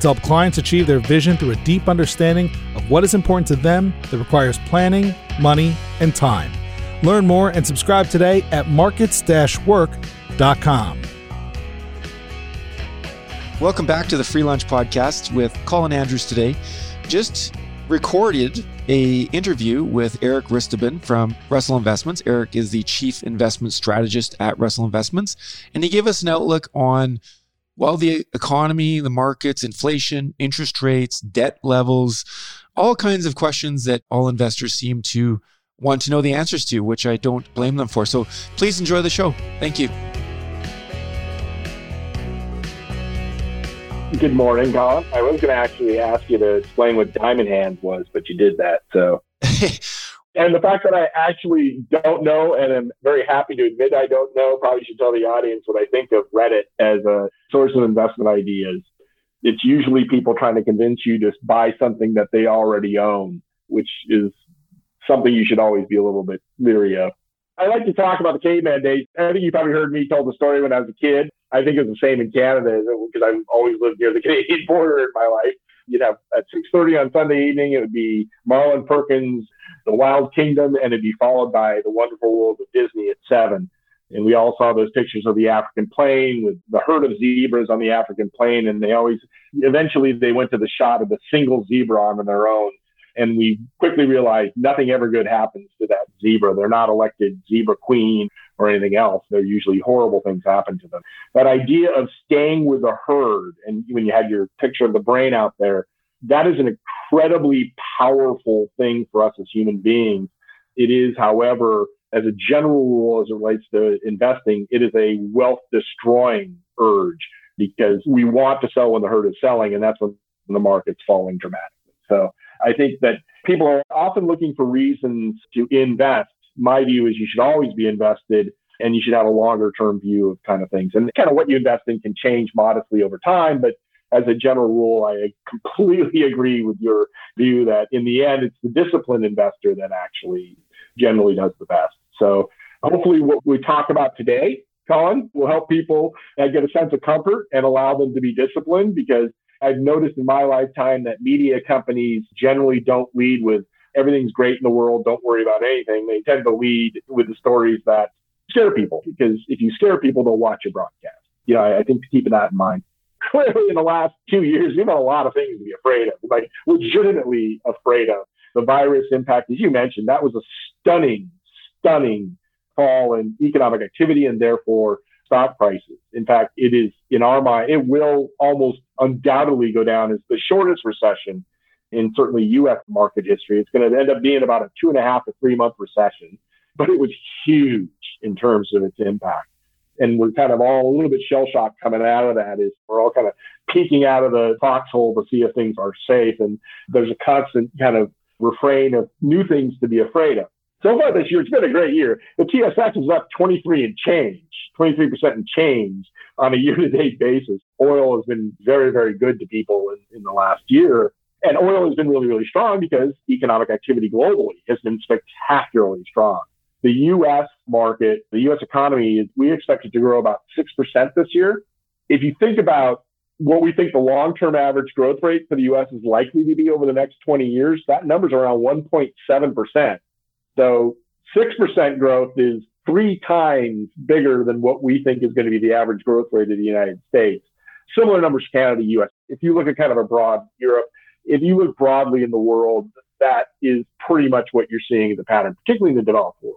to help clients achieve their vision through a deep understanding of what is important to them that requires planning, money, and time. Learn more and subscribe today at markets-work.com. Welcome back to the Free Lunch Podcast with Colin Andrews today. Just recorded an interview with Erik Ristuben from Russell Investments. Erik is the Chief Investment Strategist at Russell Investments, and he gave us an outlook on, well, the economy, the markets, inflation, interest rates, debt levels, all kinds of questions that all investors seem to want to know the answers to, which I don't blame them for. So please enjoy the show. Thank you. Good morning, Colin. I was going to actually ask you to explain what Diamond Hands was, but you did that. So, and the fact that I actually don't know, and I'm very happy to admit I don't know, probably should tell the audience what I think of Reddit as a source of investment ideas. It's usually people trying to convince you to buy something that they already own, which is something you should always be a little bit leery of. I like to talk about the caveman days. I think you probably heard me tell the story when I was a kid. I think it was the same in Canada because I've always lived near the Canadian border in my life. You'd have at 6:30 on Sunday evening, it would be Marlon Perkins, The Wild Kingdom, and it'd be followed by The Wonderful World of Disney at 7. And we all saw those pictures of the African plain with the herd of zebras on the African plain. And they always, eventually they went to the shot of the single zebra on their own. And we quickly realized nothing ever good happens to that zebra. They're not elected zebra queen or anything else. They're usually horrible things happen to them. That idea of staying with the herd, and when you had your picture of the brain out there, that is an incredibly powerful thing for us as human beings. It is, however, as a general rule, as it relates to investing, it is a wealth-destroying urge because we want to sell when the herd is selling, and that's when the market's falling dramatically. So I think that people are often looking for reasons to invest. My view is you should always be invested and you should have a longer term view of kind of things. And kind of what you invest in can change modestly over time. But as a general rule, I completely agree with your view that in the end, it's the disciplined investor that actually generally does the best. So hopefully what we talk about today, Colin, will help people get a sense of comfort and allow them to be disciplined, because I've noticed in my lifetime that media companies generally don't lead with everything's great in the world, don't worry about anything. They tend to lead with the stories that scare people, because if you scare people, they'll watch your broadcast. You know, I think keeping that in mind. Clearly, in the last 2 years, we've had a lot of things to be afraid of, like legitimately afraid of. The virus impact, as you mentioned, that was a stunning fall in economic activity and therefore stock prices. In fact, it is, in our mind, it will almost undoubtedly go down as the shortest recession in certainly U.S. market history. It's going to end up being about a 2.5 to 3 month recession, but it was huge in terms of its impact. And we're kind of all a little bit shell-shocked coming out of that. Is we're all kind of peeking out of the foxhole to see if things are safe. And there's a constant kind of refrain of new things to be afraid of. So far this year, it's been a great year. The TSX is up 23% and change on a year-to-date basis. Oil has been very, very good to people in the last year. And oil has been really, really strong because economic activity globally has been spectacularly strong. The U.S. market, the U.S. economy, we expect it to grow about 6% this year. If you think about what we think the long-term average growth rate for the U.S. is likely to be over the next 20 years, that number's around 1.7%. So 6% growth is 3 times bigger than what we think is going to be the average growth rate of the United States. Similar numbers, Canada, U.S. If you look at kind of a broad Europe, if you look broadly in the world, that is pretty much what you're seeing as a pattern, particularly in the developed world.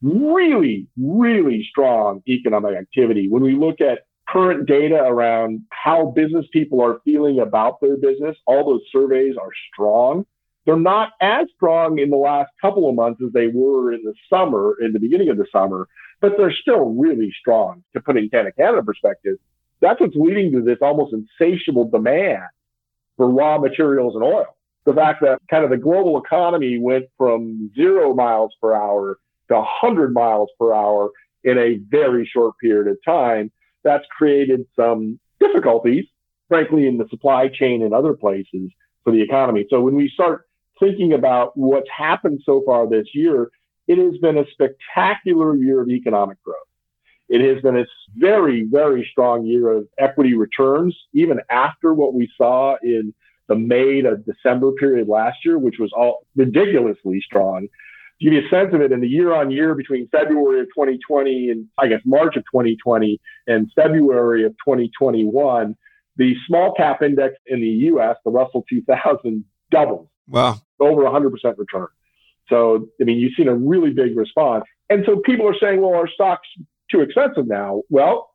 Really, really strong economic activity. When we look at current data around how business people are feeling about their business, all those surveys are strong. They're not as strong in the last couple of months as they were in the summer, in the beginning of the summer, but they're still really strong. To put it in Canada perspective, that's what's leading to this almost insatiable demand for raw materials and oil. the fact that kind of the global economy went from 0 miles per hour to 100 miles per hour in a very short period of time, that's created some difficulties, frankly, in the supply chain and other places for the economy. So when we start thinking about what's happened so far this year, it has been a spectacular year of economic growth. It has been a very, very strong year of equity returns, even after what we saw in the May to December period last year, which was all ridiculously strong. To give you a sense of it, in the year-on-year between February of 2020 and, I guess, March of 2020 and February of 2021, the small cap index in the U.S., the Russell 2000, doubled. Wow. Over 100% return. So, I mean, you've seen a really big response. And so people are saying, well, our stock's too expensive now. Well,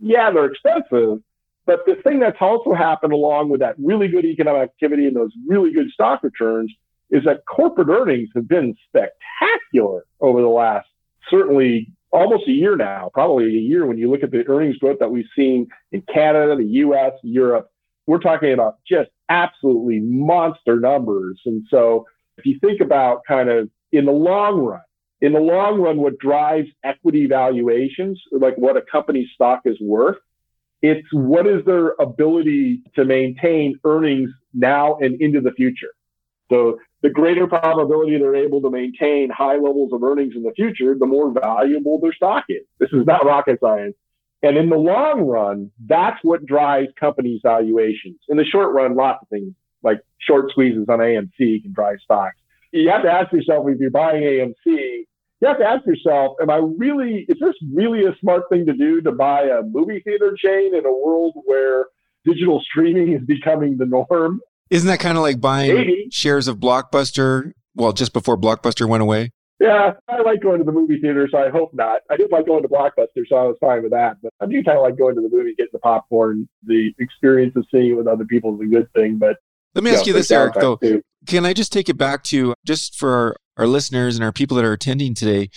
yeah, they're expensive. But the thing that's also happened along with that really good economic activity and those really good stock returns is that corporate earnings have been spectacular over the last, certainly almost a year now, probably a year when you look at the earnings growth that we've seen in Canada, the U.S., Europe. We're talking about just absolutely monster numbers. And so if you think about kind of in the long run, what drives equity valuations, like what a company's stock is worth, it's what is their ability to maintain earnings now and into the future. So the greater probability they're able to maintain high levels of earnings in the future, the more valuable their stock is. This is not rocket science. And in the long run, that's what drives companies' valuations. In the short run, lots of things like short squeezes on AMC can drive stocks. You have to ask yourself, if you're buying AMC, you have to ask yourself, is this really a smart thing to do, to buy a movie theater chain in a world where digital streaming is becoming the norm? Isn't that kind of like buying shares of Blockbuster, well, just before Blockbuster went away? Yeah, I like going to the movie theater, so I hope not. I did like going to Blockbuster, so I was fine with that. But I do kind of like going to the movie, getting the popcorn. The experience of seeing it with other people is a good thing. But let me ask you this, Eric, though. Can I just take it back to, just for our listeners and our people that are attending today,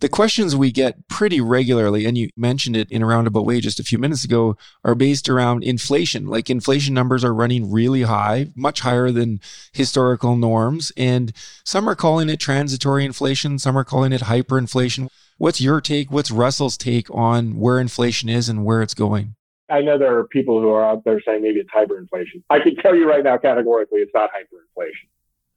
the questions we get pretty regularly, and you mentioned it in a roundabout way just a few minutes ago, are based around inflation. Like, inflation numbers are running really high, much higher than historical norms. And some are calling it transitory inflation. Some are calling it hyperinflation. What's your take? What's Russell's take on where inflation is and where it's going? I know there are people who are out there saying maybe it's hyperinflation. I can tell you right now, categorically, it's not hyperinflation.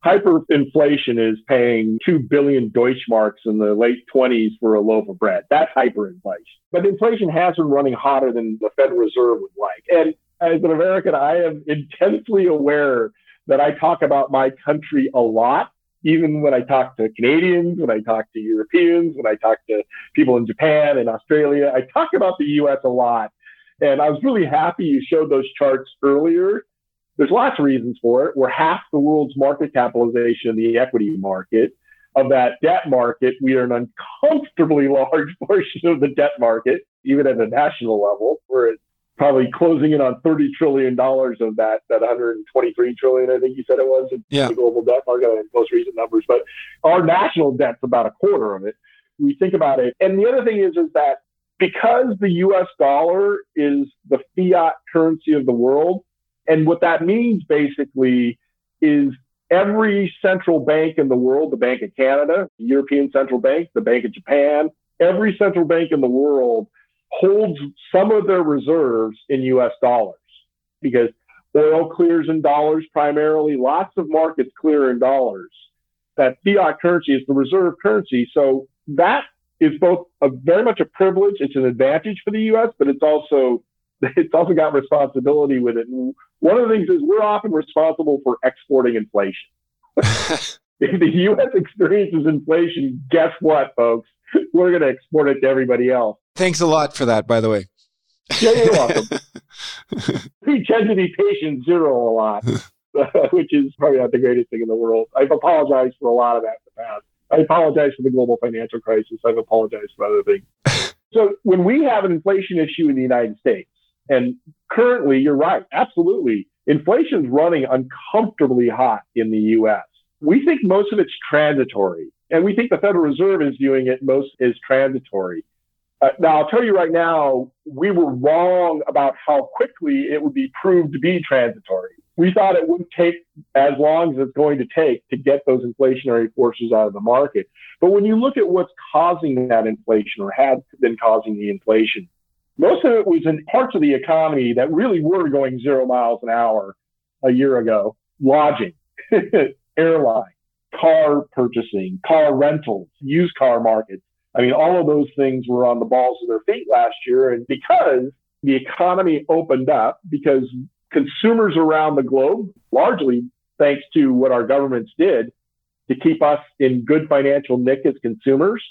Hyperinflation is paying 2 billion Deutschmarks in the late 20s for a loaf of bread. That's hyperinflation. But inflation has been running hotter than the Fed Reserve would like. And as an American, I am intensely aware that I talk about my country a lot, even when I talk to Canadians, when I talk to Europeans, when I talk to people in Japan and Australia. I talk about the U.S. a lot. And I was really happy you showed those charts earlier. There's lots of reasons for it. We're half the world's market capitalization in the equity market. Of that debt market, we are an uncomfortably large portion of the debt market, even at a national level. We're probably closing in on $30 trillion of that $123 trillion, I think you said it was, The global debt market, most recent numbers. But our national debt's about a quarter of it. We think about it. And the other thing is that because the U.S. dollar is the fiat currency of the world, and what that means basically is every central bank in the world, the Bank of Canada, the European Central Bank, the Bank of Japan, every central bank in the world holds some of their reserves in U.S. dollars, because oil clears in dollars primarily, lots of markets clear in dollars. That fiat currency is the reserve currency. So that is both very much a privilege. It's an advantage for the U.S., but it's also got responsibility with it. And one of the things is we're often responsible for exporting inflation. If the U.S. experiences inflation, guess what, folks? We're going to export it to everybody else. Thanks a lot for that, by the way. Yeah, you're welcome. We tend to be patient zero a lot, which is probably not the greatest thing in the world. I've apologized for a lot of that in the past. I apologize for the global financial crisis. I've apologized for other things. So when we have an inflation issue in the United States, and currently, you're right, absolutely, inflation's running uncomfortably hot in the U.S. We think most of it's transitory, and we think the Federal Reserve is viewing it most as transitory. Now, I'll tell you right now, we were wrong about how quickly it would be proved to be transitory. We thought it wouldn't take as long as it's going to take to get those inflationary forces out of the market. But when you look at what's causing that inflation or had been causing the inflation, most of it was in parts of the economy that really were going 0 miles an hour a year ago. Lodging, airline, car purchasing, car rentals, used car markets. I mean, all of those things were on the balls of their feet last year. And because the economy opened up, because consumers around the globe, largely thanks to what our governments did to keep us in good financial nick as consumers,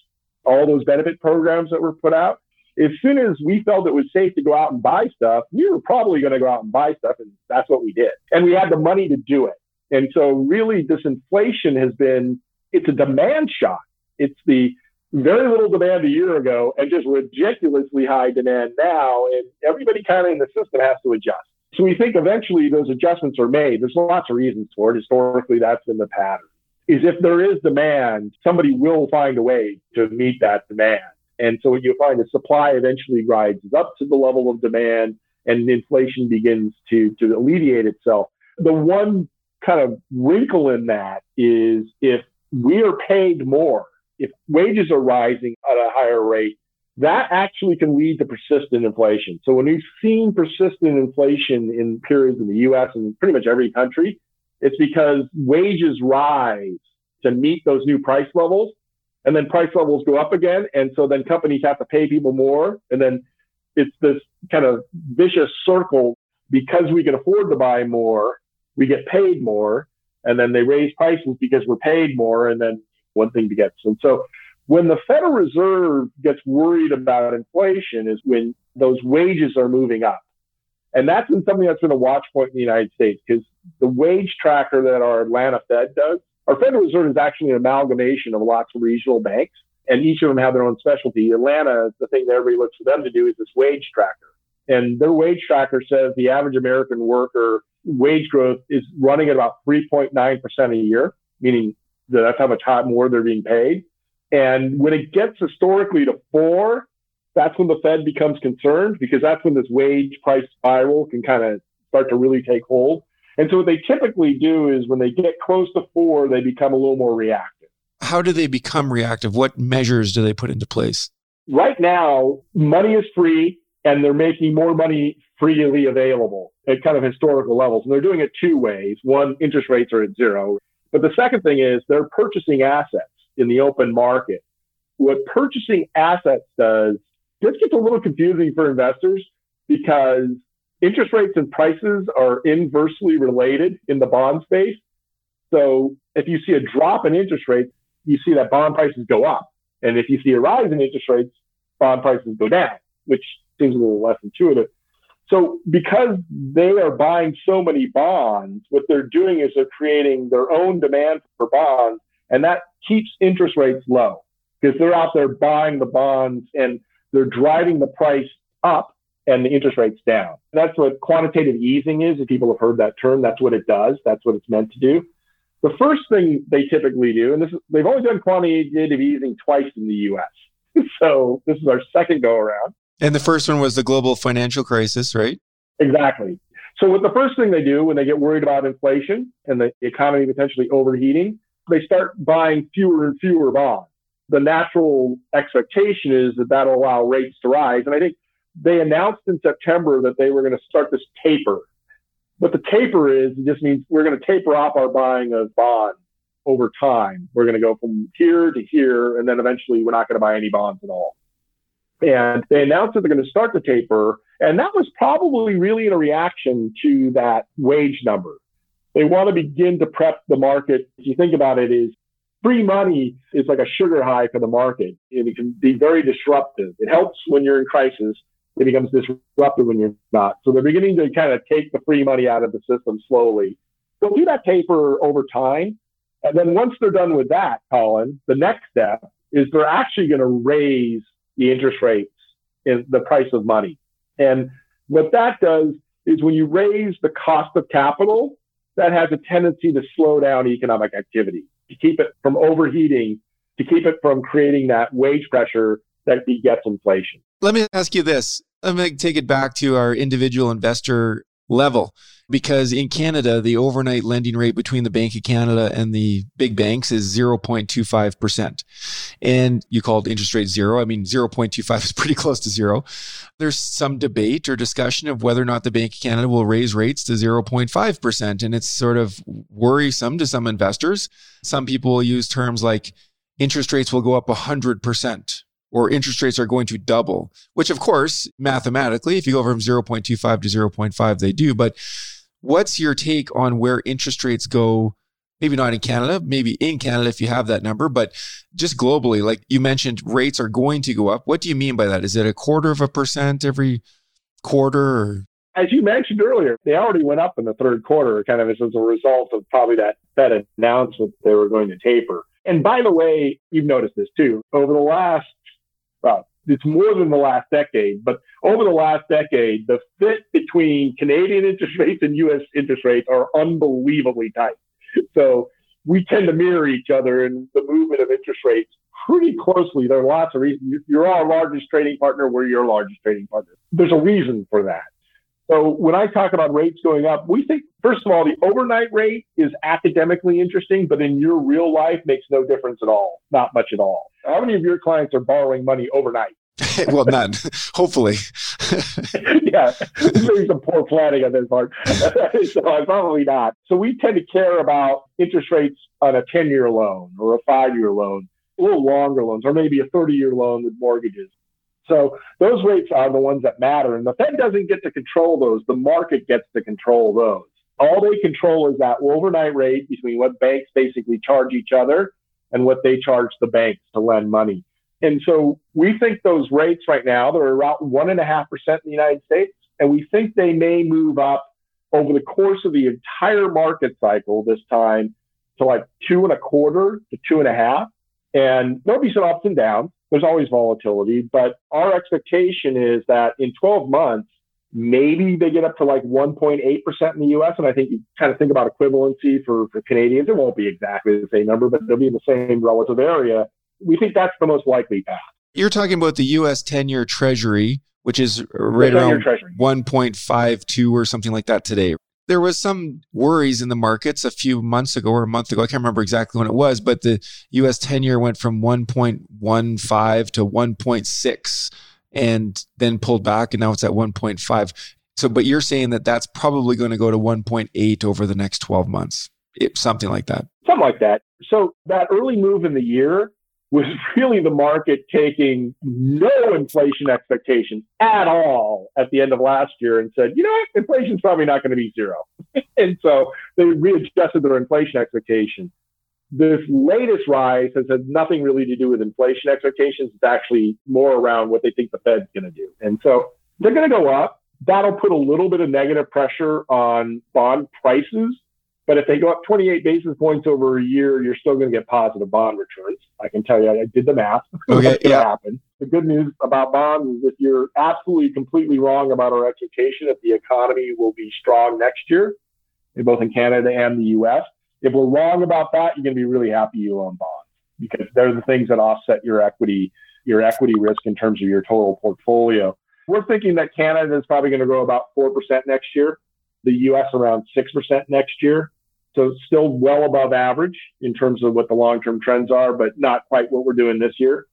all those benefit programs that were put out, as soon as we felt it was safe to go out and buy stuff, we were probably going to go out and buy stuff. And that's what we did. And we had the money to do it. And so really this inflation has been, it's a demand shock. It's the very little demand a year ago and just ridiculously high demand now. And everybody kind of in the system has to adjust. So we think eventually those adjustments are made. There's lots of reasons for it. Historically, that's been the pattern. Is if there is demand, somebody will find a way to meet that demand. And so what you find is supply eventually rises up to the level of demand and inflation begins to alleviate itself. The one kind of wrinkle in that is if we are paid more, if wages are rising at a higher rate, that actually can lead to persistent inflation. So when we've seen persistent inflation in periods in the U.S. and pretty much every country, it's because wages rise to meet those new price levels. And then price levels go up again. And so then companies have to pay people more. And then it's this kind of vicious circle. Because we can afford to buy more, we get paid more. And then they raise prices because we're paid more. And then one thing begets. And so when the Federal Reserve gets worried about inflation is when those wages are moving up. And that's been something that's been a watch point in the United States because the wage tracker that our Atlanta Fed does, our Federal Reserve is actually an amalgamation of lots of regional banks, and each of them have their own specialty. Atlanta, the thing that everybody looks for them to do is this wage tracker. And their wage tracker says the average American worker wage growth is running at about 3.9% a year, meaning that that's how much more they're being paid. And when it gets historically to 4, that's when the Fed becomes concerned because that's when this wage price spiral can kind of start to really take hold. And so what they typically do is when they get close to 4, they become a little more reactive. How do they become reactive? What measures do they put into place? Right now, money is free and they're making more money freely available at kind of historical levels. And they're doing it two ways. One, interest rates are at 0. But the second thing is they're purchasing assets in the open market. What purchasing assets does, this gets a little confusing for investors because interest rates and prices are inversely related in the bond space. So if you see a drop in interest rates, you see that bond prices go up. And if you see a rise in interest rates, bond prices go down, which seems a little less intuitive. So because they are buying so many bonds, what they're doing is they're creating their own demand for bonds. And that keeps interest rates low because they're out there buying the bonds and they're driving the price up and the interest rates down. That's what quantitative easing is. If people have heard that term, that's what it does. That's what it's meant to do. The first thing they typically do, and they've only done quantitative easing twice in the U.S. So this is our second go around. And the first one was the global financial crisis, right? Exactly. So what the first thing they do when they get worried about inflation and the economy potentially overheating, they start buying fewer and fewer bonds. The natural expectation is that that'll allow rates to rise. And I think they announced in September that they were going to start this taper. What the taper is, it just means we're going to taper off our buying of bonds over time. We're going to go from here to here, and then eventually we're not going to buy any bonds at all. And they announced that they're going to start the taper, and that was probably really in a reaction to that wage number. They want to begin to prep the market. If you think about it, is free money is like a sugar high for the market. It can be very disruptive. It helps when you're in crisis. It becomes disruptive when you're not. So they're beginning to kind of take the free money out of the system slowly. They'll do that taper over time. And then once they're done with that, Colin, the next step is they're actually going to raise the interest rates and the price of money. And what that does is when you raise the cost of capital, that has a tendency to slow down economic activity, to keep it from overheating, to keep it from creating that wage pressure that begets inflation. Let me ask you this. I'm going to take it back to our individual investor level, because in Canada, the overnight lending rate between the Bank of Canada and the big banks is 0.25%. And you called interest rate zero. I mean, 0.25 is pretty close to zero. There's some debate or discussion of whether or not the Bank of Canada will raise rates to 0.5%. And it's sort of worrisome to some investors. Some people will use terms like interest rates will go up 100%. Or interest rates are going to double, which of course, mathematically, if you go from 0.25 to 0.5, they do. But what's your take on where interest rates go? Maybe not in Canada, maybe in Canada if you have that number, but just globally, like you mentioned, rates are going to go up. What do you mean by that? Is it 0.25% every quarter? Or? As you mentioned earlier, they already went up in the third quarter, kind of as a result of probably that Fed announcement they were going to taper. And by the way, you've noticed this too. Over the last it's more than the last decade, but over the last decade, the fit between Canadian interest rates and U.S. interest rates are unbelievably tight. So we tend to mirror each other in the movement of interest rates pretty closely. There are lots of reasons. You're our largest trading partner. We're your largest trading partner. There's a reason for that. So when I talk about rates going up, we think, first of all, the overnight rate is academically interesting, but in your real life makes no difference at all. Not much at all. How many of your clients are borrowing money overnight? Well, none. Hopefully. Yeah. There's some poor planning on their part. So probably not. So we tend to care about interest rates on a 10-year loan or a 5-year loan, a little longer loans, or maybe a 30-year loan with mortgages. So those rates are the ones that matter. And the Fed doesn't get to control those. The market gets to control those. All they control is that overnight rate between what banks basically charge each other and what they charge the banks to lend money. And so we think those rates right now, they're around 1.5% in the United States. And we think they may move up over the course of the entire market cycle this time to like 2.25 to 2.5. And there'll be some ups and downs. There's always volatility, but our expectation is that in 12 months, maybe they get up to like 1.8% in the U.S. And I think you kind of think about equivalency for Canadians. It won't be exactly the same number, but they'll be in the same relative area. We think that's the most likely path. You're talking about the U.S. 10-year Treasury, which is right around 1.52 or something like that today. There was some worries in the markets a few months ago or a month ago. I can't remember exactly when it was, but the U.S. 10-year went from 1.15 to 1.6 and then pulled back, and now it's at 1.5. So, but you're saying that that's probably going to go to 1.8 over the next 12 months, something like that. Something like that. So that early move in the year was really the market taking no inflation expectations at all at the end of last year and said, you know what, inflation's probably not going to be zero. And so they readjusted their inflation expectation. This latest rise has had nothing really to do with inflation expectations. It's actually more around what they think the Fed's going to do. And so they're going to go up. That'll put a little bit of negative pressure on bond prices. But if they go up 28 basis points over a year, you're still going to get positive bond returns. I can tell you, I did the math. Okay, yeah. Happen. The good news about bonds is if you're absolutely completely wrong about our expectation that the economy will be strong next year, both in Canada and the U.S., if we're wrong about that, you're going to be really happy you own bonds because they're the things that offset your equity risk in terms of your total portfolio. We're thinking that Canada is probably going to grow about 4% next year, the U.S. around 6% next year. So still well above average in terms of what the long-term trends are, but not quite what we're doing this year,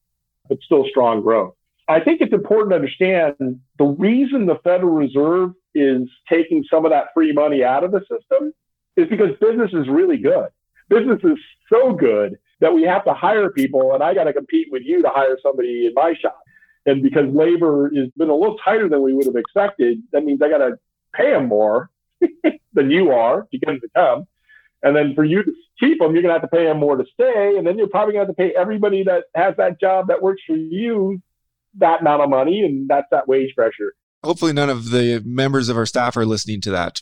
but still strong growth. I think it's important to understand the reason the Federal Reserve is taking some of that free money out of the system is because business is really good. Business is so good that we have to hire people, and I got to compete with you to hire somebody in my shop. And because labor has been a little tighter than we would have expected, that means I got to pay them more than you are to get them to come. And then for you to keep them, you're going to have to pay them more to stay. And then you're probably going to have to pay everybody that has that job that works for you that amount of money. And that's that wage pressure. Hopefully none of the members of our staff are listening to that.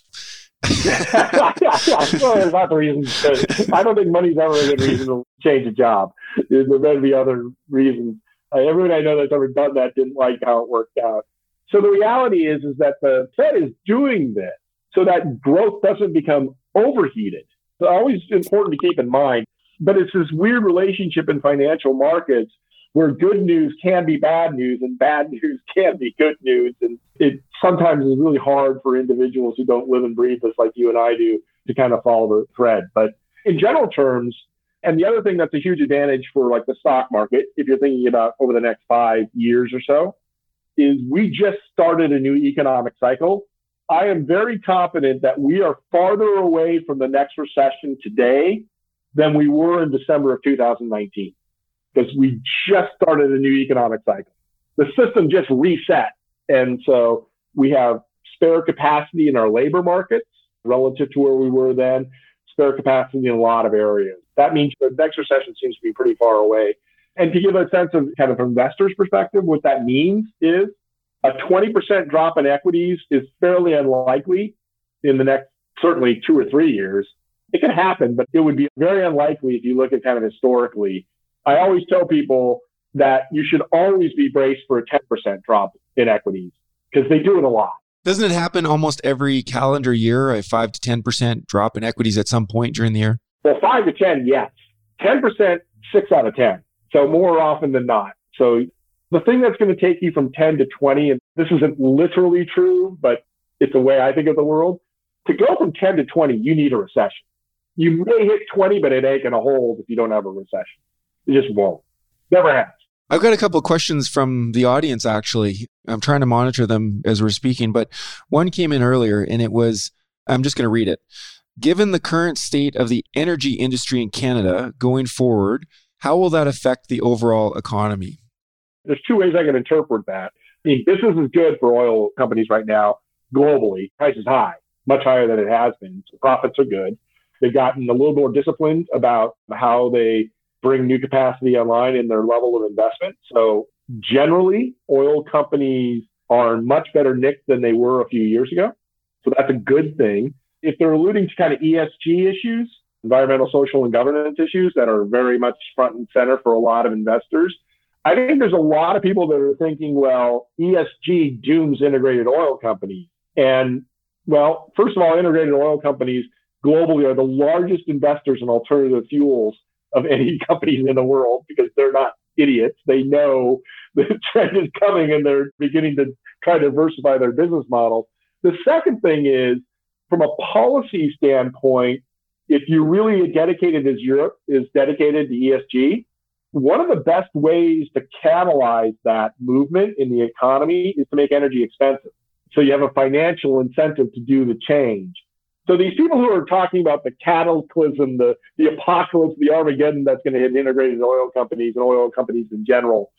Yeah. Well, there's lots of reasons. I don't think money's ever a good reason to change a job. There better be other reasons. Everyone I know that's ever done that didn't like how it worked out. So the reality is that the Fed is doing this so that growth doesn't become overheated. It's always important to keep in mind, but it's this weird relationship in financial markets where good news can be bad news and bad news can be good news. And it sometimes is really hard for individuals who don't live and breathe this like you and I do to kind of follow the thread. But in general terms, and the other thing that's a huge advantage for like the stock market, if you're thinking about over the next 5 years or so, is we just started a new economic cycle. I am very confident that we are farther away from the next recession today than we were in December of 2019, because we just started a new economic cycle. The system just reset. And so we have spare capacity in our labor markets relative to where we were then, spare capacity in a lot of areas. That means the next recession seems to be pretty far away. And to give a sense of kind of investors' perspective, what that means is a 20% drop in equities is fairly unlikely in the next, certainly 2 or 3 years. It could happen, but it would be very unlikely if you look at kind of historically. I always tell people that you should always be braced for a 10% drop in equities because they do it a lot. Doesn't it happen almost every calendar year, a 5 to 10% drop in equities at some point during the year? Well, 5 to 10, yes. 10%, 6 out of 10. So more often than not. So the thing that's going to take you from 10 to 20, and this isn't literally true, but it's the way I think of the world. To go from 10 to 20, you need a recession. You may hit 20, but it ain't going to hold if you don't have a recession. It just won't. Never has. I've got a couple of questions from the audience, actually. I'm trying to monitor them as we're speaking, but one came in earlier, and it was, I'm just going to read it. Given the current state of the energy industry in Canada going forward, how will that affect the overall economy? There's two ways I can interpret that. I mean, business is good for oil companies right now globally. Price is high, much higher than it has been. So profits are good. They've gotten a little more disciplined about how they bring new capacity online in their level of investment. So generally, oil companies are in much better nick than they were a few years ago. So that's a good thing. If they're alluding to kind of ESG issues, environmental, social, and governance issues that are very much front and center for a lot of investors, I think there's a lot of people that are thinking, well, ESG dooms integrated oil companies. And, well, first of all, integrated oil companies globally are the largest investors in alternative fuels of any companies in the world because they're not idiots. They know the trend is coming and they're beginning to try to diversify their business model. The second thing is, from a policy standpoint, if you're really dedicated as Europe is dedicated to ESG, one of the best ways to catalyze that movement in the economy is to make energy expensive. So you have a financial incentive to do the change. So these people who are talking about the cataclysm, the apocalypse, the Armageddon that's going to hit integrated oil companies and oil companies in general,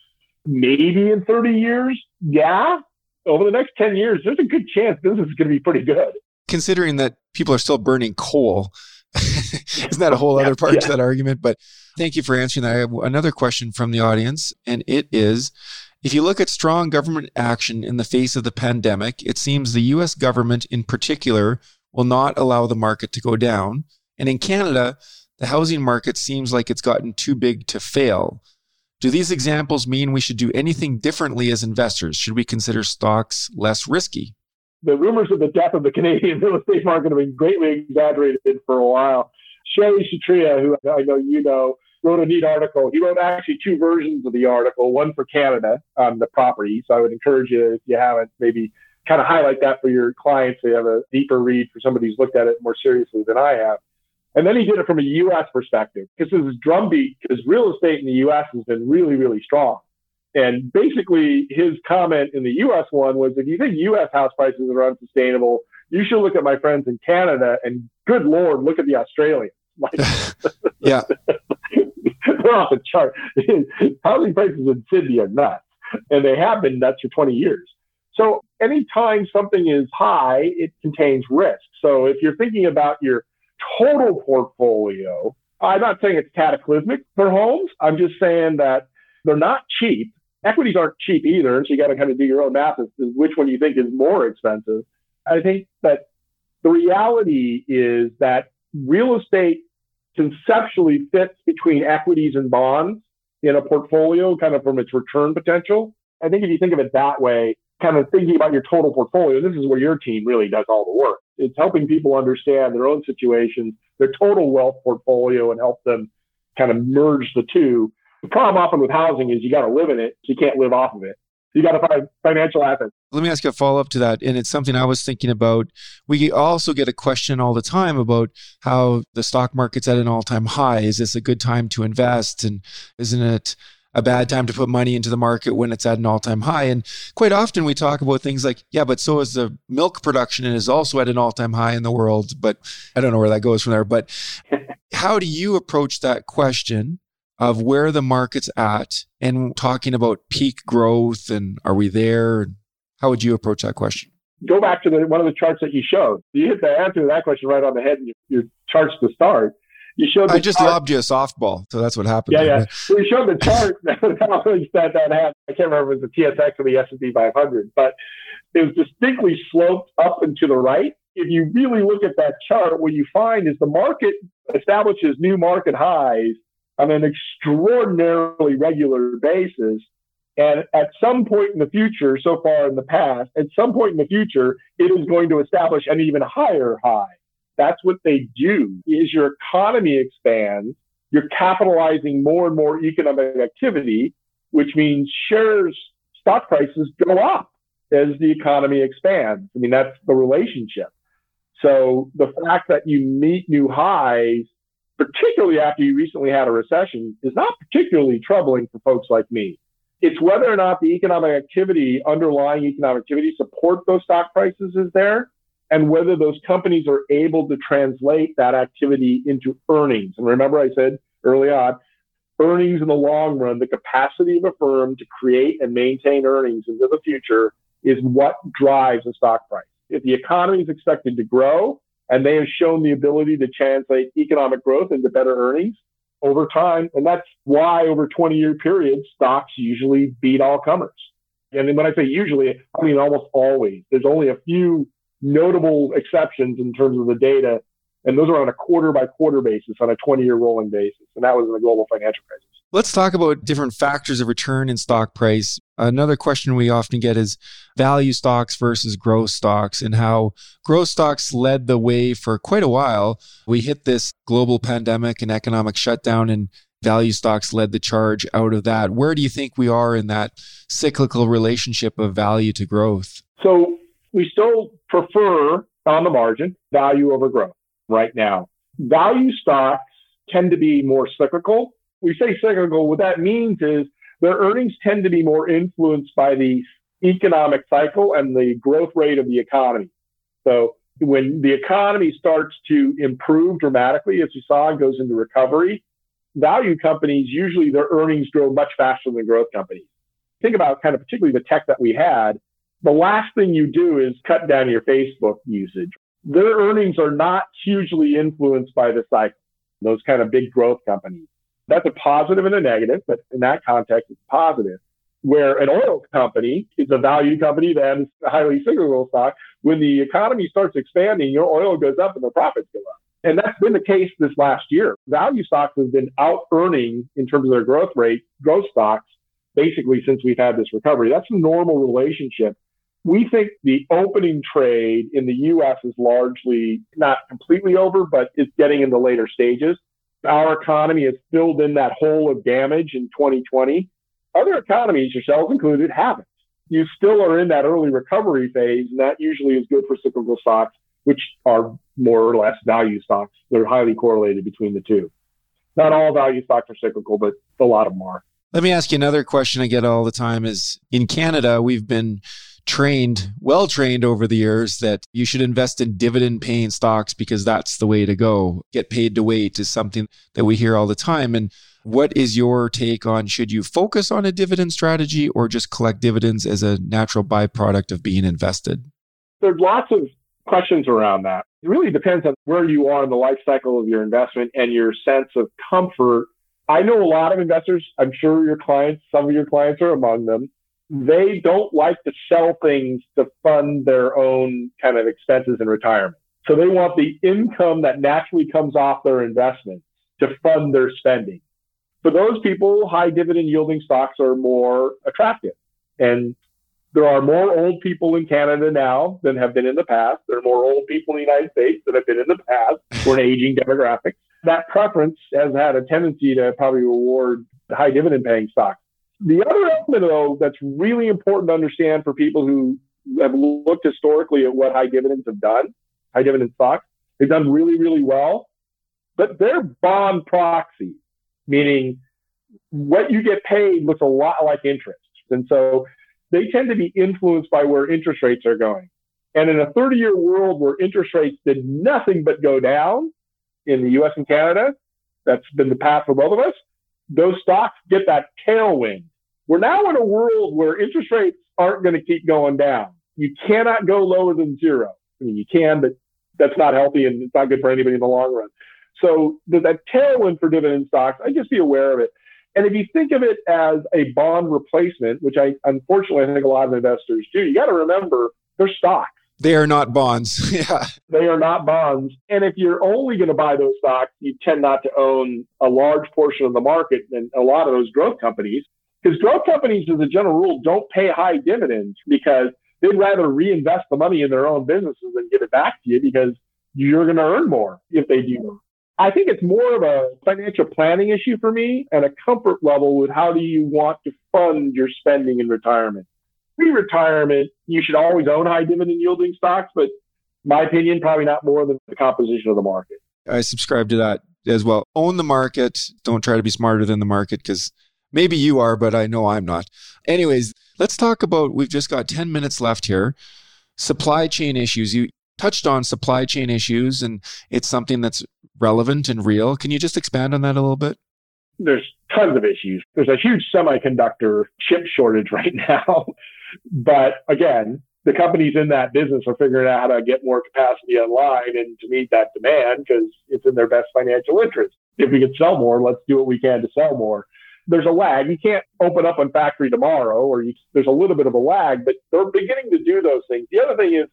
maybe in 30 years, yeah. Over the next 10 years, there's a good chance business is going to be pretty good. Considering that people are still burning coal, isn't that a whole other part to that argument? But thank you for answering that. I have another question from the audience, and it is, if you look at strong government action in the face of the pandemic, it seems the U.S. government in particular will not allow the market to go down. And in Canada, the housing market seems like it's gotten too big to fail. Do these examples mean we should do anything differently as investors? Should we consider stocks less risky? The rumors of the death of the Canadian real estate market have been greatly exaggerated for a while. Sherry Shatria, who I know you know, wrote a neat article. He wrote actually two versions of the article, one for Canada on the property. So I would encourage you, if you haven't, maybe kind of highlight that for your clients. They have a deeper read for somebody who's looked at it more seriously than I have. And then he did it from a U.S. perspective, because this is drumbeat, because real estate in the U.S. has been really, really strong. And basically, his comment in the U.S. one was, if you think U.S. house prices are unsustainable, you should look at my friends in Canada and, good Lord, look at the Australians. Like, yeah. They're off the chart. Housing prices in Sydney are nuts, and they have been nuts for 20 years. So anytime something is high, it contains risk. So if you're thinking about your total portfolio, I'm not saying it's cataclysmic for homes. I'm just saying that they're not cheap. Equities aren't cheap either, and so you got to kind of do your own math as to which one you think is more expensive. I think that the reality is that real estate conceptually fits between equities and bonds in a portfolio, kind of from its return potential. I think if you think of it that way, kind of thinking about your total portfolio, this is where your team really does all the work. It's helping people understand their own situations, their total wealth portfolio, and help them kind of merge the two. The problem often with housing is you got to live in it. So you can't live off of it. You got to find financial assets. Let me ask you a follow-up to that. And it's something I was thinking about. We also get a question all the time about how the stock market's at an all-time high. Is this a good time to invest? And isn't it a bad time to put money into the market when it's at an all-time high? And quite often we talk about things like, yeah, but so is the milk production and is also at an all-time high in the world. But I don't know where that goes from there. But how do you approach that question of where the market's at and talking about peak growth and are we there? How would you approach that question? Go back to one of the charts that you showed. You hit the answer to that question right on the head in your charts to start. You showed. I just lobbed you a softball, so that's what happened. Yeah. So you showed the chart that happened. I can't remember if it was the TSX or the S&P 500, but it was distinctly sloped up and to the right. If you really look at that chart, what you find is the market establishes new market highs on an extraordinarily regular basis. And at some point in the future, so far in the past, at some point in the future, it is going to establish an even higher high. That's what they do. As your economy expands, you're capitalizing more and more economic activity, which means shares, stock prices go up as the economy expands. I mean, that's the relationship. So the fact that you meet new highs, particularly after you recently had a recession, is not particularly troubling for folks like me. It's whether or not the underlying economic activity support those stock prices is there, and whether those companies are able to translate that activity into earnings. And remember I said early on, earnings in the long run, the capacity of a firm to create and maintain earnings into the future is what drives the stock price. If the economy is expected to grow, and they have shown the ability to translate economic growth into better earnings over time. And that's why over 20-year periods, stocks usually beat all comers. And when I say usually, I mean almost always. There's only a few notable exceptions in terms of the data. And those are on a quarter-by-quarter basis, on a 20-year rolling basis. And that was in the global financial crisis. Let's talk about different factors of return in stock price. Another question we often get is value stocks versus growth stocks, and how growth stocks led the way for quite a while. We hit this global pandemic and economic shutdown, and value stocks led the charge out of that. Where do you think we are in that cyclical relationship of value to growth? So we still prefer, on the margin, value over growth right now. Value stocks tend to be more cyclical. We say cyclical, what that means is their earnings tend to be more influenced by the economic cycle and the growth rate of the economy. So when the economy starts to improve dramatically, as you saw, and goes into recovery, value companies, usually their earnings grow much faster than growth companies. Think about kind of particularly the tech that we had. The last thing you do is cut down your Facebook usage. Their earnings are not hugely influenced by the cycle, those kind of big growth companies. That's a positive and a negative, but in that context, it's positive. Where an oil company is a value company that is a highly cyclical stock, when the economy starts expanding, your oil goes up and the profits go up. And that's been the case this last year. Value stocks have been out-earning, in terms of their growth rate, growth stocks, basically since we've had this recovery. That's a normal relationship. We think the opening trade in the U.S. is largely, not completely over, but it's getting into later stages. Our economy has filled in that hole of damage in 2020. Other economies, yourselves included, haven't. You still are in that early recovery phase, and that usually is good for cyclical stocks, which are more or less value stocks. They're highly correlated between the two. Not all value stocks are cyclical, but a lot of them are. Let me ask you another question I get all the time is, in Canada, we've been well trained over the years that you should invest in dividend paying stocks because that's the way to go. Get paid to wait is something that we hear all the time. And what is your take on, should you focus on a dividend strategy or just collect dividends as a natural byproduct of being invested? There's lots of questions around that. It really depends on where you are in the life cycle of your investment and your sense of comfort. I know a lot of investors, I'm sure your clients, some of your clients are among them, they don't like to sell things to fund their own kind of expenses in retirement. So they want the income that naturally comes off their investment to fund their spending. For those people, high dividend yielding stocks are more attractive. And there are more old people in Canada now than have been in the past. There are more old people in the United States than have been in the past. We're an aging demographic. that preference has had a tendency to probably reward high dividend paying stocks. The other element, though, that's really important to understand for people who have looked historically at what high dividends have done, high dividend stocks, they've done really, really well, but they're bond proxy, meaning what you get paid looks a lot like interest. And so they tend to be influenced by where interest rates are going. And in a 30-year world where interest rates did nothing but go down in the U.S. and Canada, that's been the path for both of us, those stocks get that tailwind. We're now in a world where interest rates aren't going to keep going down. You cannot go lower than zero. I mean, you can, but that's not healthy and it's not good for anybody in the long run. So there's that tailwind for dividend stocks. I'd just be aware of it. And if you think of it as a bond replacement, which I think a lot of investors do, you got to remember they're stocks. They are not bonds. Yeah. They are not bonds. And if you're only going to buy those stocks, you tend not to own a large portion of the market and a lot of those growth companies, because growth companies, as a general rule, don't pay high dividends because they'd rather reinvest the money in their own businesses than give it back to you because you're going to earn more if they do. I think it's more of a financial planning issue for me and a comfort level with how do you want to fund your spending in retirement. Pre-retirement, you should always own high dividend yielding stocks, but my opinion, probably not more than the composition of the market. I subscribe to that as well. Own the market. Don't try to be smarter than the market because maybe you are, but I know I'm not. Anyways, let's talk about, we've just got 10 minutes left here. Supply chain issues. You touched on supply chain issues and it's something that's relevant and real. Can you just expand on that a little bit? There's tons of issues. There's a huge semiconductor chip shortage right now. But again, the companies in that business are figuring out how to get more capacity online and to meet that demand because it's in their best financial interest. If we can sell more, let's do what we can to sell more. There's a lag. You can't open up a factory tomorrow, or there's a little bit of a lag, but they're beginning to do those things. The other thing is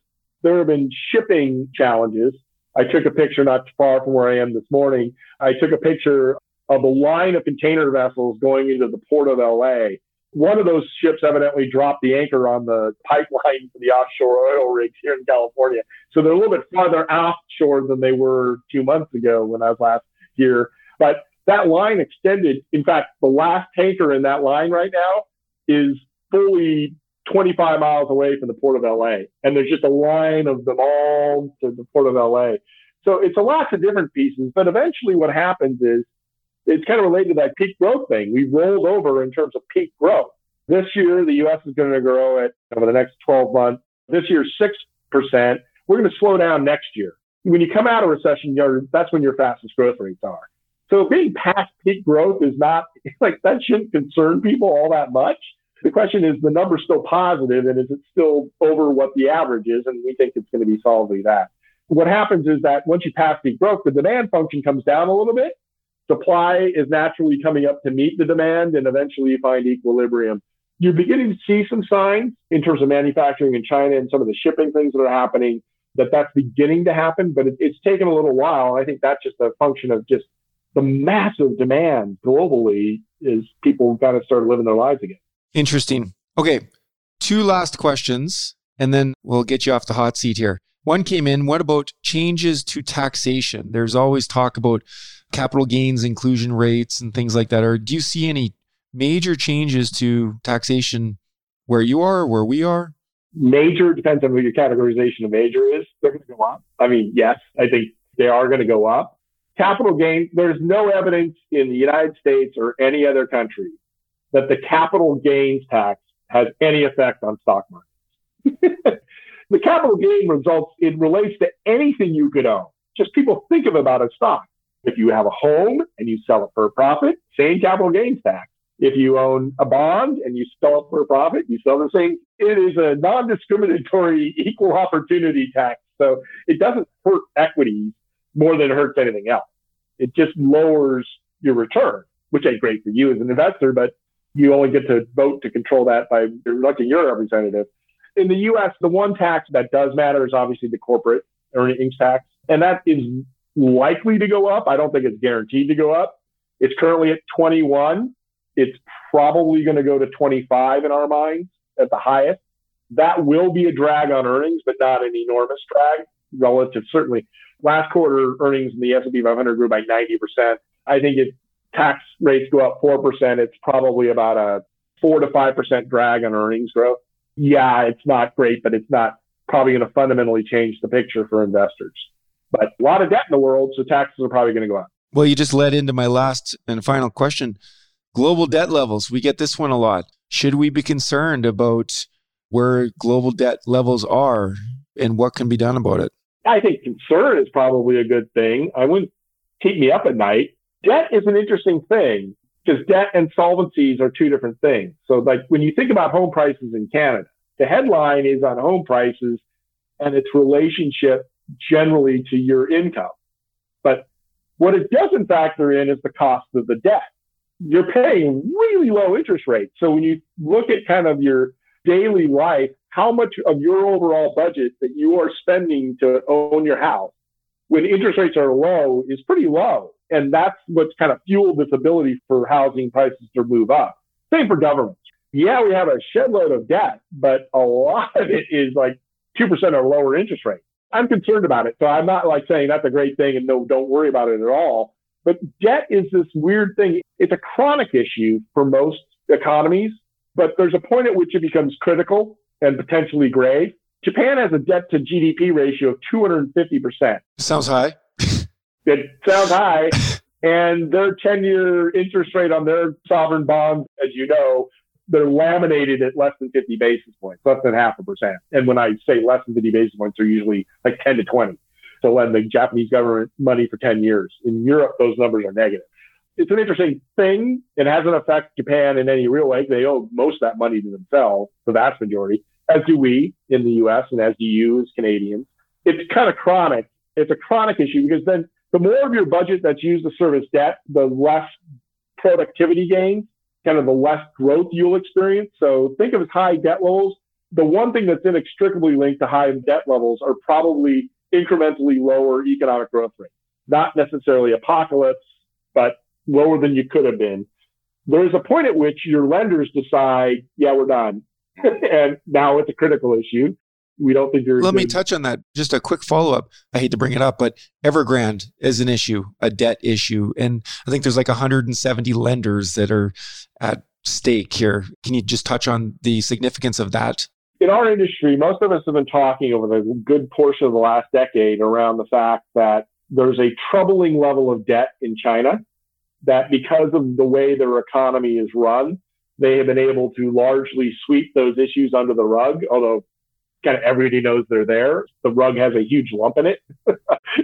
there have been shipping challenges. I took a picture not too far from where I am this morning. I took a picture of a line of container vessels going into the port of LA. One of those ships evidently dropped the anchor on the pipeline for the offshore oil rigs here in California. So they're a little bit farther offshore than they were 2 months ago when I was last here. But that line extended. In fact, the last tanker in that line right now is fully 25 miles away from the port of LA. And there's just a line of them all to the port of LA. So it's a lot of different pieces. But eventually what happens is it's kind of related to that peak growth thing. We rolled over in terms of peak growth. This year, the U.S. is going to grow at, over the next 12 months, this year, 6%. We're going to slow down next year. When you come out of recession, that's when your fastest growth rates are. So being past peak growth is not, like, that shouldn't concern people all that much. The question is, the number's still positive, and is it still over what the average is? And we think it's going to be solidly that. What happens is that once you pass peak growth, the demand function comes down a little bit. Supply is naturally coming up to meet the demand, and eventually you find equilibrium. You're beginning to see some signs in terms of manufacturing in China and some of the shipping things that are happening, that that's beginning to happen, but it's taken a little while. I think that's just a function of just the massive demand globally as people kind of start living their lives again. Interesting. Okay, two last questions, and then we'll get you off the hot seat here. One came in, what about changes to taxation? There's always talk about capital gains, inclusion rates, and things like that. Or do you see any major changes to taxation where you are, where we are? Major depends on what your categorization of major is. They're going to go up. I mean, yes, I think they are going to go up. Capital gain, there's no evidence in the United States or any other country that the capital gains tax has any effect on stock markets. The capital gain results, it relates to anything you could own. Just people think of about a stock. If you have a home and you sell it for a profit, same capital gains tax. If you own a bond and you sell it for a profit, you sell the same. It is a non-discriminatory equal opportunity tax. So it doesn't hurt equities more than it hurts anything else. It just lowers your return, which ain't great for you as an investor, but you only get to vote to control that by electing your representative. In the U.S., the one tax that does matter is obviously the corporate earnings tax, and that is likely to go up. I don't think it's guaranteed to go up. It's currently at 21. It's probably going to go to 25 in our minds at the highest. That will be a drag on earnings, but not an enormous drag relative, certainly. Last quarter, earnings in the S&P 500 grew by 90%. I think if tax rates go up 4%, it's probably about a 4 to 5% drag on earnings growth. Yeah, it's not great, but it's not probably going to fundamentally change the picture for investors. But a lot of debt in the world, so taxes are probably going to go up. Well, you just led into my last and final question. Global debt levels, we get this one a lot. Should we be concerned about where global debt levels are and what can be done about it? I think concern is probably a good thing. I wouldn't keep me up at night. Debt is an interesting thing because debt and solvencies are two different things. So like when you think about home prices in Canada, the headline is on home prices and its relationship generally to your income. But what it doesn't factor in is the cost of the debt. You're paying really low interest rates. So when you look at kind of your daily life, how much of your overall budget that you are spending to own your house when interest rates are low is pretty low. And that's what's kind of fueled this ability for housing prices to move up. Same for governments. Yeah, we have a shedload of debt, but a lot of it is like 2% or lower interest rate. I'm concerned about it. So I'm not like saying that's a great thing and no, don't worry about it at all. But debt is this weird thing. It's a chronic issue for most economies, but there's a point at which it becomes critical and potentially grave. Japan has a debt to GDP ratio of 250%. Sounds high. It sounds high. And their 10-year interest rate on their sovereign bonds, as you know, they're laminated at less than 50 basis points, less than 0.5%. And when I say less than 50 basis points, they're usually like 10 to 20. To lend the Japanese government money for 10 years. In Europe, those numbers are negative. It's an interesting thing. It hasn't affected Japan in any real way. They owe most of that money to themselves, the vast majority, as do we in the U.S. and as do you as Canadians. It's kind of chronic. It's a chronic issue because then the more of your budget that's used to service debt, the less productivity gains, kind of the less growth you'll experience. So think of as high debt levels. The one thing that's inextricably linked to high debt levels are probably incrementally lower economic growth rate. Not necessarily apocalypse, but lower than you could have been. There is a point at which your lenders decide, yeah, we're done. And now it's a critical issue. We don't think you're... Let me touch on that. Just a quick follow-up. I hate to bring it up, but Evergrande is an issue, a debt issue. And I think there's like 170 lenders that are at stake here. Can you just touch on the significance of that? In our industry, most of us have been talking over the good portion of the last decade around the fact that there's a troubling level of debt in China, that because of the way their economy is run, they have been able to largely sweep those issues under the rug, although kind of everybody knows they're there. The rug has a huge lump in it.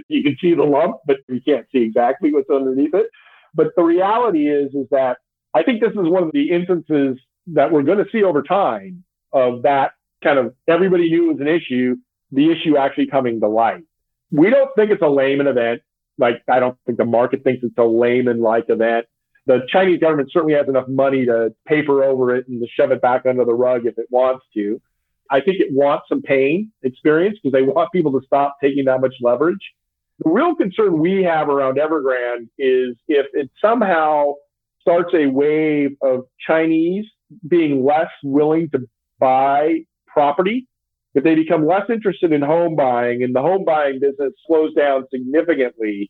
You can see the lump, but you can't see exactly what's underneath it. But the reality is that I think this is one of the instances that we're going to see over time of that kind of everybody knew it was an issue, the issue actually coming to light. We don't think it's a layman event. Like, I don't think the market thinks it's a layman-like event. The Chinese government certainly has enough money to paper over it and to shove it back under the rug if it wants to. I think it wants some pain experience because they want people to stop taking that much leverage. The real concern we have around Evergrande is if it somehow starts a wave of Chinese being less willing to buy property, if they become less interested in home buying and the home buying business slows down significantly,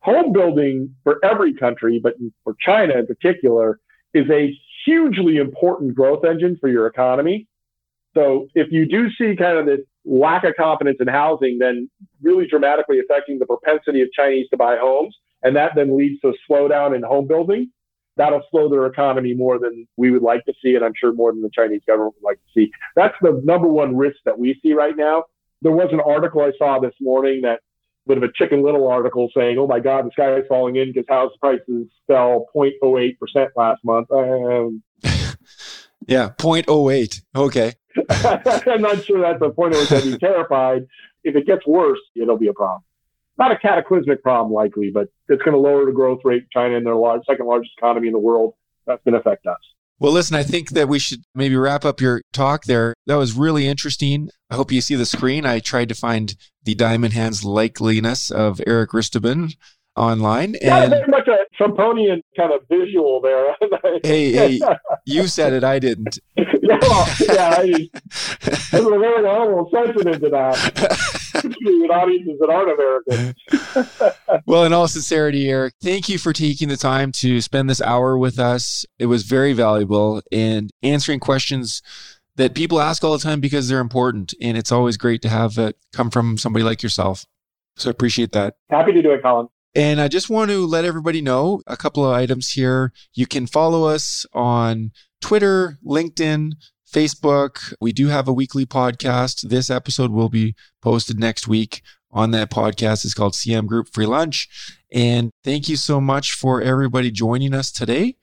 home building for every country, but for China in particular, is a hugely important growth engine for your economy. So if you do see kind of this lack of confidence in housing, then really dramatically affecting the propensity of Chinese to buy homes, and that then leads to a slowdown in home building, that'll slow their economy more than we would like to see, and I'm sure more than the Chinese government would like to see. That's the number one risk that we see right now. There was an article I saw this morning, that bit of a Chicken Little article saying, oh my God, the sky is falling in because house prices fell 0.08% last month. Yeah, 0.08. Okay. I'm not sure that's a point at which I'd be terrified. If it gets worse, it'll be a problem. Not a cataclysmic problem, likely, but it's going to lower the growth rate in China and their second largest economy in the world. That's going to affect us. Well, listen, I think that we should maybe wrap up your talk there. That was really interesting. I hope you see the screen. I tried to find the Diamond Hands likeliness of Erik Ristuben online. Yeah, very much a Trumponian kind of visual there. Hey, you said it, I didn't. No, yeah, I'm a very little sensitive to that. With audiences that aren't American. Well, in all sincerity, Eric, thank you for taking the time to spend this hour with us. It was very valuable and answering questions that people ask all the time because they're important. And it's always great to have it come from somebody like yourself. So I appreciate that. Happy to do it, Colin. And I just want to let everybody know a couple of items here. You can follow us on Twitter, LinkedIn, Facebook. We do have a weekly podcast. This episode will be posted next week on that podcast. It's called CM Group Free Lunch. And thank you so much for everybody joining us today.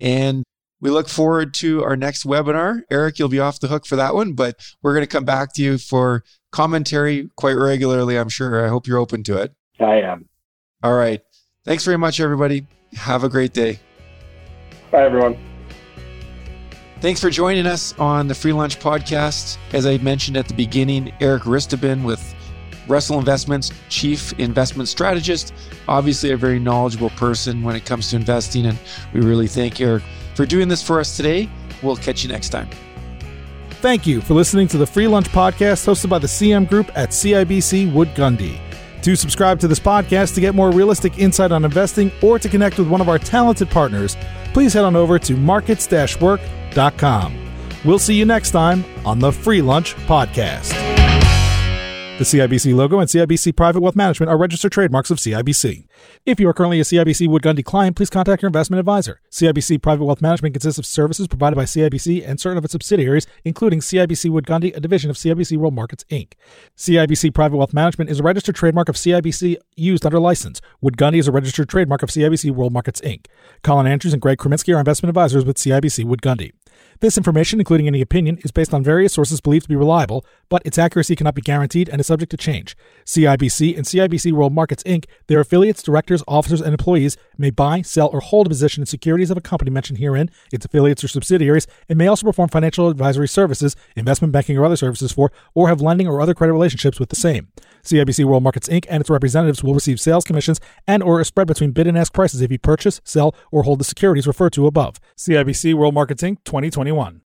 And we look forward to our next webinar. Eric, you'll be off the hook for that one, but we're going to come back to you for commentary quite regularly, I'm sure. I hope you're open to it. I am. All right. Thanks very much, everybody. Have a great day. Bye, everyone. Thanks for joining us on the Free Lunch Podcast. As I mentioned at the beginning, Erik Ristuben with Russell Investments, Chief Investment Strategist. Obviously a very knowledgeable person when it comes to investing. And we really thank Erik for doing this for us today. We'll catch you next time. Thank you for listening to the Free Lunch Podcast hosted by the CM Group at CIBC Wood Gundy. To subscribe to this podcast to get more realistic insight on investing or to connect with one of our talented partners, please head on over to markets-work.com. We'll see you next time on the Free Lunch Podcast. The CIBC logo and CIBC Private Wealth Management are registered trademarks of CIBC. If you are currently a CIBC Wood Gundy client, please contact your investment advisor. CIBC Private Wealth Management consists of services provided by CIBC and certain of its subsidiaries, including CIBC Wood Gundy, a division of CIBC World Markets, Inc. CIBC Private Wealth Management is a registered trademark of CIBC used under license. Wood Gundy is a registered trademark of CIBC World Markets, Inc. Colin Andrews and Greg Kraminsky are investment advisors with CIBC Wood Gundy. This information, including any opinion, is based on various sources believed to be reliable, but its accuracy cannot be guaranteed and is subject to change. CIBC and CIBC World Markets, Inc., their affiliates, directors, officers, and employees may buy, sell, or hold a position in securities of a company mentioned herein, its affiliates or subsidiaries, and may also perform financial advisory services, investment banking or other services for, or have lending or other credit relationships with the same. CIBC World Markets, Inc. and its representatives will receive sales commissions and or a spread between bid and ask prices if you purchase, sell, or hold the securities referred to above. CIBC World Markets, Inc., 2021.